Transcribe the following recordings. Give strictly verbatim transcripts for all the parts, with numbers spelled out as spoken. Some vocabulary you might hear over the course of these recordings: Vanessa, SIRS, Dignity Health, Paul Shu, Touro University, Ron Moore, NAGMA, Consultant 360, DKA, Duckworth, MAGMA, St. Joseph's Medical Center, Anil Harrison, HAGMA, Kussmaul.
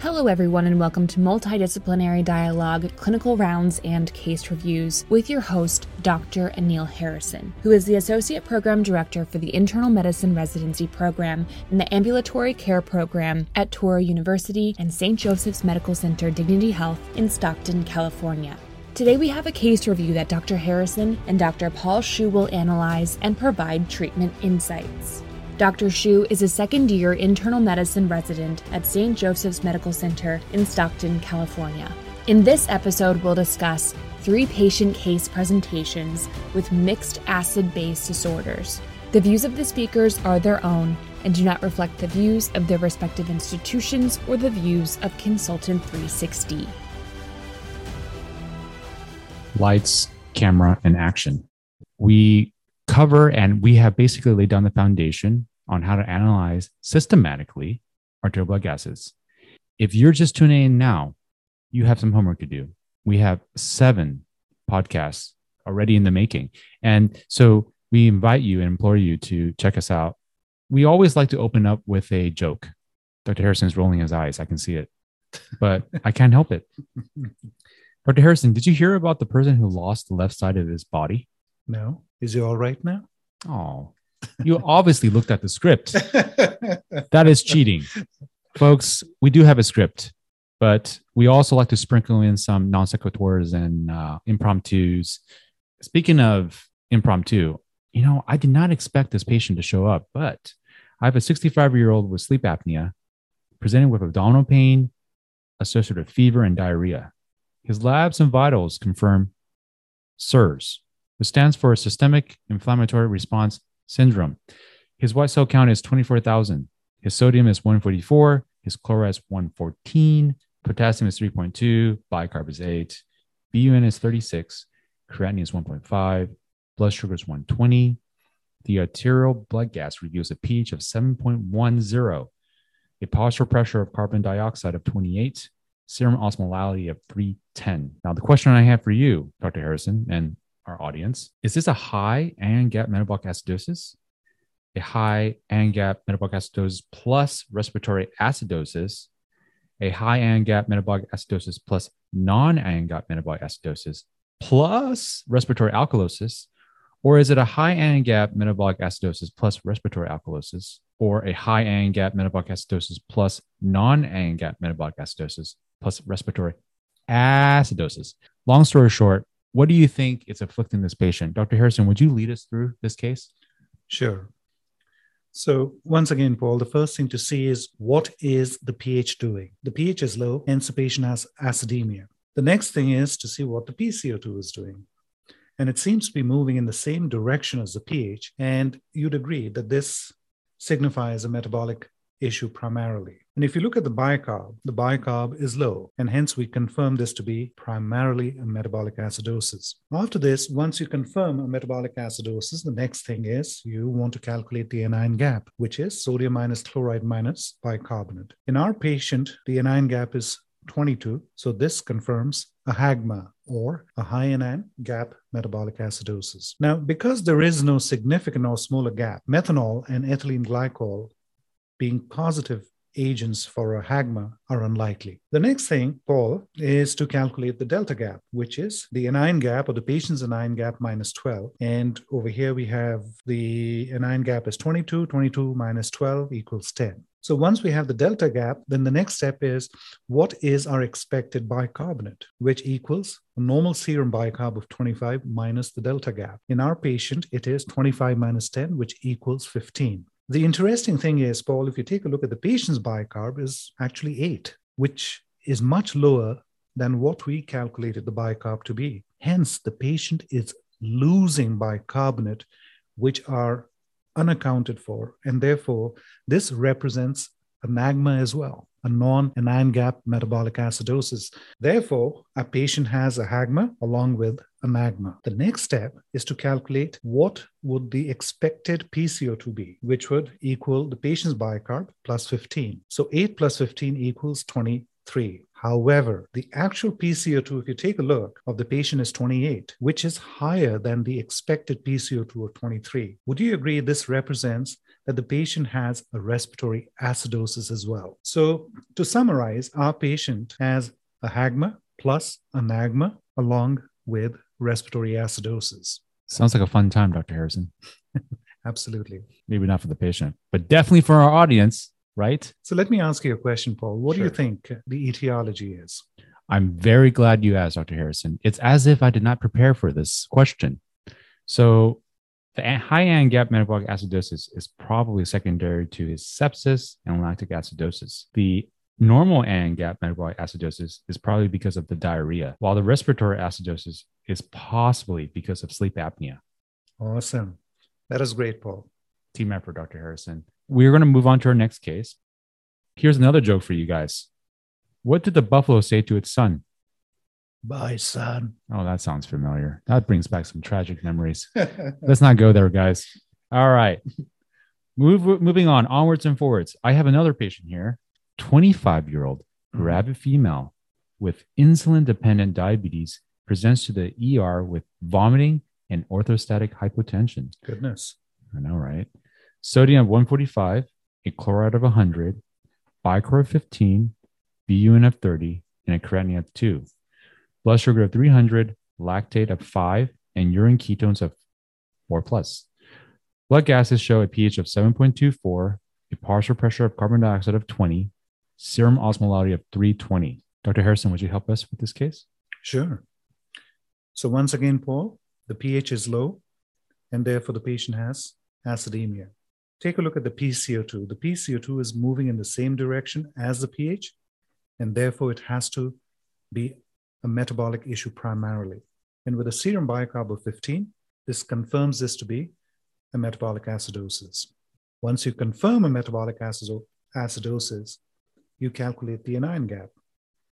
Hello everyone and welcome to Multidisciplinary Dialogue, Clinical Rounds, and Case Reviews with your host, Doctor Anil Harrison, who is the Associate Program Director for the Internal Medicine Residency Program and the Ambulatory Care Program at Touro University and Saint Joseph's Medical Center, Dignity Health in Stockton, California. Today we have a case review that Doctor Harrison and Doctor Paul Shu will analyze and provide treatment insights. Doctor Shu is a second-year internal medicine resident at Saint Joseph's Medical Center in Stockton, California. In this episode, we'll discuss three patient case presentations with mixed acid-base disorders. The views of the speakers are their own and do not reflect the views of their respective institutions or the views of Consultant three sixty. Lights, camera, and action. We cover and we have basically laid down the foundation on how to analyze systematically arterial blood gases. If you're just tuning in now, you have some homework to do. We have seven podcasts already in the making. And so we invite you and implore you to check us out. We always like to open up with a joke. Doctor Harrison's rolling his eyes. I can see it, but I can't help it. Doctor Harrison, did you hear about the person who lost the left side of his body? No. Is he all right now? Oh, you obviously looked at the script. That is cheating. Folks, we do have a script, but we also like to sprinkle in some non sequiturs and uh, impromptus. Speaking of impromptu, you know, I did not expect this patient to show up, but I have a sixty-five-year-old with sleep apnea presenting with abdominal pain, associated with fever and diarrhea. His labs and vitals confirm SIRS, which stands for Systemic Inflammatory Response Syndrome. His white cell count is twenty-four thousand. His sodium is one forty-four. His chloride is one fourteen. Potassium is three point two. Bicarb is eight. B U N is thirty-six. Creatinine is one point five. Blood sugar is one twenty. The arterial blood gas reveals a pH of seven point one zero. A postural pressure of carbon dioxide of twenty-eight. Serum osmolality of three ten. Now, the question I have for you, Doctor Harrison, and our audience. Is this a high ion gap metabolic acidosis? A high ion gap metabolic acidosis plus respiratory acidosis? A high ion gap metabolic acidosis plus non-ion gap metabolic acidosis plus respiratory alkalosis? Or is it a high ion gap metabolic acidosis plus respiratory alkalosis? Or a high ion gap metabolic acidosis plus non-ion gap metabolic acidosis plus respiratory acidosis? Long story short, what do you think is afflicting this patient? Doctor Harrison, would you lead us through this case? Sure. So once again, Paul, the first thing to see is what is the pH doing? The pH is low, hence the patient has acidemia. The next thing is to see what the P C O two is doing. And it seems to be moving in the same direction as the pH. And you'd agree that this signifies a metabolic issue primarily. And if you look at the bicarb, the bicarb is low, and hence we confirm this to be primarily a metabolic acidosis. After this, once you confirm a metabolic acidosis, the next thing is you want to calculate the anion gap, which is sodium minus chloride minus bicarbonate. In our patient, the anion gap is twenty-two, so this confirms a HAGMA, or a high anion gap metabolic acidosis. Now, because there is no significant osmolar gap, methanol and ethylene glycol being positive agents for a HAGMA are unlikely. The next thing, Paul, is to calculate the delta gap, which is the anion gap or the patient's anion gap minus twelve. And over here we have the anion gap is twenty-two, twenty-two minus twelve equals ten. So once we have the delta gap, then the next step is what is our expected bicarbonate, which equals a normal serum bicarb of twenty-five minus the delta gap. In our patient, it is twenty-five minus ten, which equals fifteen. The interesting thing is, Paul, if you take a look at the patient's bicarb is actually eight, which is much lower than what we calculated the bicarb to be. Hence, the patient is losing bicarbonate, which are unaccounted for. And therefore, this represents a NAGMA as well, a non-anion gap metabolic acidosis. Therefore, a patient has a HAGMA along with a MAGMA. The next step is to calculate what would the expected P C O two be, which would equal the patient's bicarb plus fifteen. So eight plus fifteen equals twenty-three. However, the actual P C O two, if you take a look, of the patient is twenty-eight, which is higher than the expected P C O two of twenty-three. Would you agree this represents that the patient has a respiratory acidosis as well. So to summarize, our patient has a HAGMA plus a NAGMA along with respiratory acidosis. Sounds like a fun time, Doctor Harrison. Absolutely. Maybe not for the patient, but definitely for our audience, right? So let me ask you a question, Paul. What Sure. do you think the etiology is? I'm very glad you asked, Doctor Harrison. It's as if I did not prepare for this question. So the high N G A P metabolic acidosis is probably secondary to his sepsis and lactic acidosis. The normal N G A P metabolic acidosis is probably because of the diarrhea, while the respiratory acidosis is possibly because of sleep apnea. Awesome. That is great, Paul. Team effort, Doctor Harrison. We're going to move on to our next case. Here's another joke for you guys. What did the buffalo say to its son? Bye, son. Oh, that sounds familiar. That brings back some tragic memories. Let's not go there, guys. All right. Move, moving on, onwards and forwards. I have another patient here, twenty-five-year-old rabbit female with insulin-dependent diabetes, presents to the E R with vomiting and orthostatic hypotension. Goodness. I know, right? Sodium of one forty-five, a chloride of one hundred, bichlor of fifteen, B U N of thirty, and a creatinine of two. Blood sugar of three hundred, lactate of five, and urine ketones of four plus. Blood gases show a pH of seven point two four, a partial pressure of carbon dioxide of twenty, serum osmolality of three twenty. Doctor Harrison, would you help us with this case? Sure. So once again, Paul, the pH is low, and therefore the patient has acidemia. Take a look at the P C O two. The P C O two is moving in the same direction as the pH, and therefore it has to be a metabolic issue primarily. And with a serum bicarb of fifteen, this confirms this to be a metabolic acidosis. Once you confirm a metabolic acido- acidosis, you calculate the anion gap,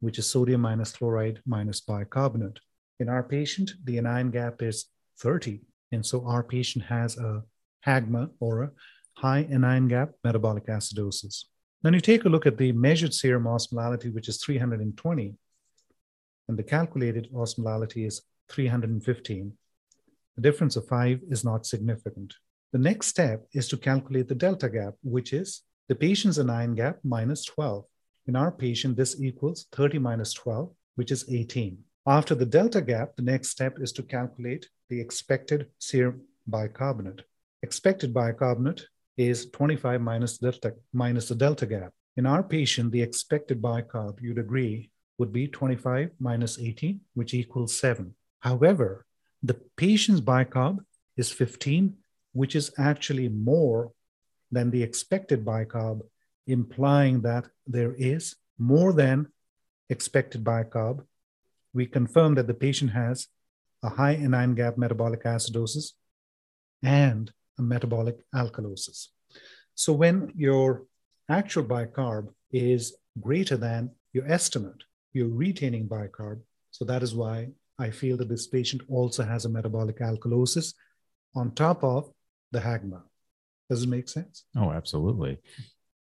which is sodium minus chloride minus bicarbonate. In our patient, the anion gap is thirty. And so our patient has a HAGMA or a high anion gap metabolic acidosis. Then you take a look at the measured serum osmolality, which is three hundred twenty. And the calculated osmolality is three hundred fifteen. The difference of five is not significant. The next step is to calculate the delta gap, which is the patient's anion gap minus twelve. In our patient, this equals thirty minus twelve, which is eighteen. After the delta gap, the next step is to calculate the expected serum bicarbonate. Expected bicarbonate is twenty-five minus delta, minus the delta gap. In our patient, the expected bicarb, you'd agree, would be twenty-five minus eighteen, which equals seven. However, the patient's bicarb is fifteen, which is actually more than the expected bicarb, implying that there is more than expected bicarb. We confirm that the patient has a high anion gap metabolic acidosis and a metabolic alkalosis. So when your actual bicarb is greater than your estimate, you're retaining bicarb. So that is why I feel that this patient also has a metabolic alkalosis on top of the HAGMA. Does it make sense? Oh, absolutely.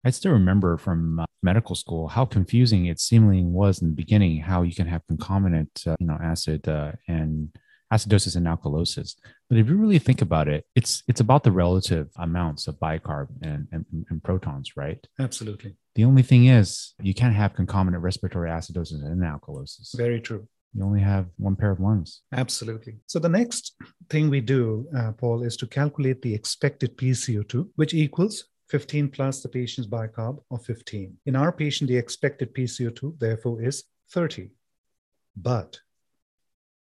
I still remember from uh, medical school how confusing it seemingly was in the beginning, how you can have concomitant uh, you know, acid uh, and acidosis and alkalosis. But if you really think about it, it's it's about the relative amounts of bicarb and, and, and protons, right? Absolutely. The only thing is you can't have concomitant respiratory acidosis and alkalosis. Very true. You only have one pair of lungs. Absolutely. So the next thing we do, uh, Paul, is to calculate the expected P C O two, which equals fifteen plus the patient's bicarb of fifteen. In our patient, the expected P C O two, therefore, is thirty. But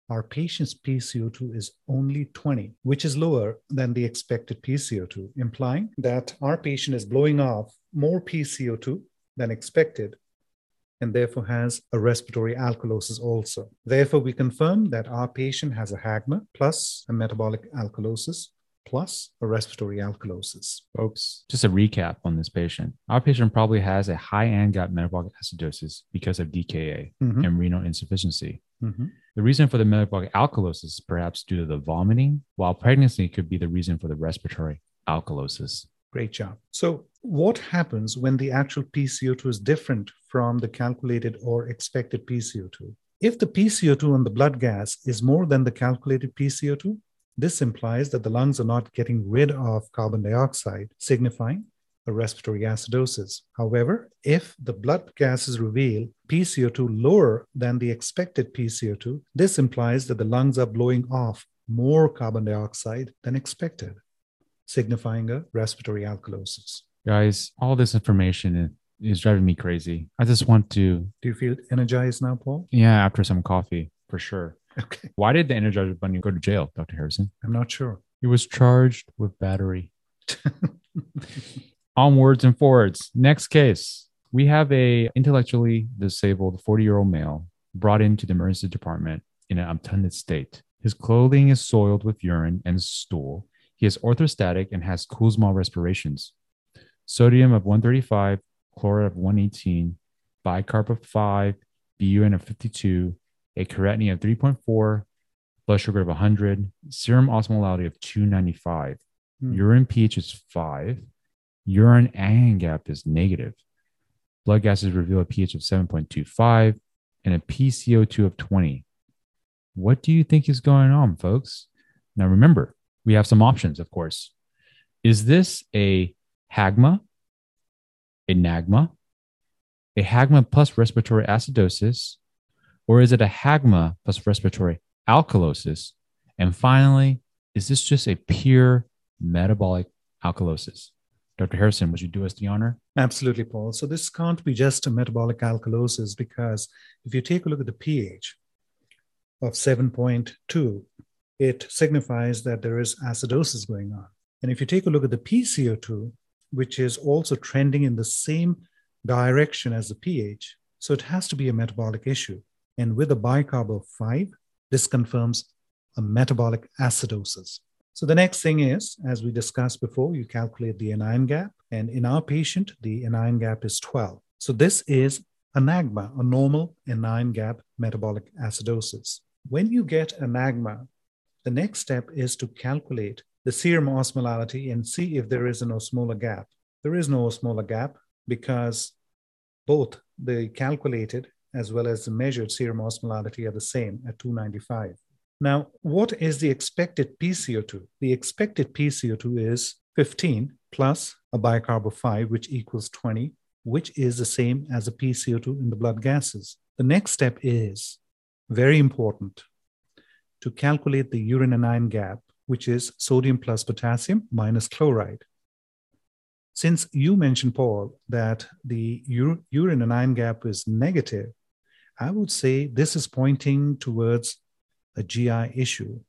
our patient's P C O two is only twenty, which is lower than the expected P C O two, implying that our patient is blowing off more P C O two than expected and therefore has a respiratory alkalosis also. Therefore, we confirm that our patient has a HAGMA plus a metabolic alkalosis plus a respiratory alkalosis. Folks, just a recap on this patient. Our patient probably has a high N G A P metabolic acidosis because of D K A mm-hmm. and renal insufficiency. Mm-hmm. The reason for the metabolic alkalosis is perhaps due to the vomiting, while pregnancy could be the reason for the respiratory alkalosis. Great job. So what happens when the actual P C O two is different from the calculated or expected P C O two? If the P C O two on the blood gas is more than the calculated P C O two, This implies that the lungs are not getting rid of carbon dioxide, signifying a respiratory acidosis. However, if the blood gases reveal P C O two lower than the expected P C O two, this implies that the lungs are blowing off more carbon dioxide than expected, signifying a respiratory alkalosis. Guys, all this information is driving me crazy. I just want to... Do you feel energized now, Paul? Yeah, after some coffee, for sure. Okay. Why did the Energizer Bunny go to jail, Doctor Harrison? I'm not sure. He was charged with battery. Onwards and forwards. Next case. We have a intellectually disabled forty-year-old male brought into the emergency department in an obtunded state. His clothing is soiled with urine and stool. He is orthostatic and has Kussmaul respirations. Sodium of one thirty-five, chloride of one eighteen, bicarb of five, B U N of fifty-two, a creatinine of three point four, blood sugar of one hundred, serum osmolality of two ninety-five, hmm. urine pH is five, urine ion gap is negative, blood gases reveal a pH of seven point two five, and a P C O two of twenty. What do you think is going on, folks? Now remember, we have some options, of course. Is this a HAGMA, a NAGMA, a HAGMA plus respiratory acidosis, or is it a HAGMA plus respiratory alkalosis? And finally, is this just a pure metabolic alkalosis? Doctor Harrison, would you do us the honor? Absolutely, Paul. So this can't be just a metabolic alkalosis, because if you take a look at the pH of seven point two, it signifies that there is acidosis going on. And if you take a look at the P C O two, which is also trending in the same direction as the pH, so it has to be a metabolic issue. And with a bicarb of five, this confirms a metabolic acidosis. So the next thing is, as we discussed before, you calculate the anion gap. And in our patient, the anion gap is twelve. So this is a NAGMA, a normal anion gap metabolic acidosis. When you get a NAGMA, the next step is to calculate the serum osmolality and see if there is an osmolar gap. There is no osmolar gap, because both the calculated as well as the measured serum osmolality are the same at two ninety-five. Now, what is the expected P C O two? The expected P C O two is fifteen plus a bicarb of five, which equals twenty, which is the same as a P C O two in the blood gases. The next step is very important to calculate the urine anion gap, which is sodium plus potassium minus chloride. Since you mentioned, Paul, that the ur- urine anion gap is negative, I would say this is pointing towards a G I issue,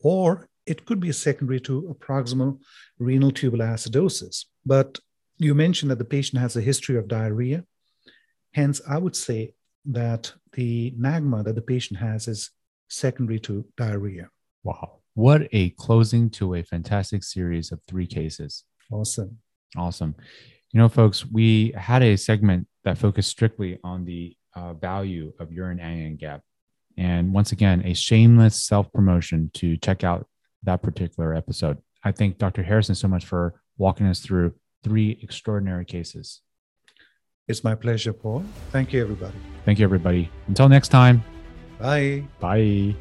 or it could be secondary to a proximal renal tubular acidosis. But you mentioned that the patient has a history of diarrhea. Hence, I would say that the NAGMA that the patient has is secondary to diarrhea. Wow. What a closing to a fantastic series of three cases. Awesome. Awesome. You know, folks, we had a segment that focused strictly on the uh, value of urine anion gap. And once again, a shameless self-promotion to check out that particular episode. I thank Doctor Harrison so much for walking us through three extraordinary cases. It's my pleasure, Paul. Thank you, everybody. Thank you, everybody. Until next time. Bye. Bye.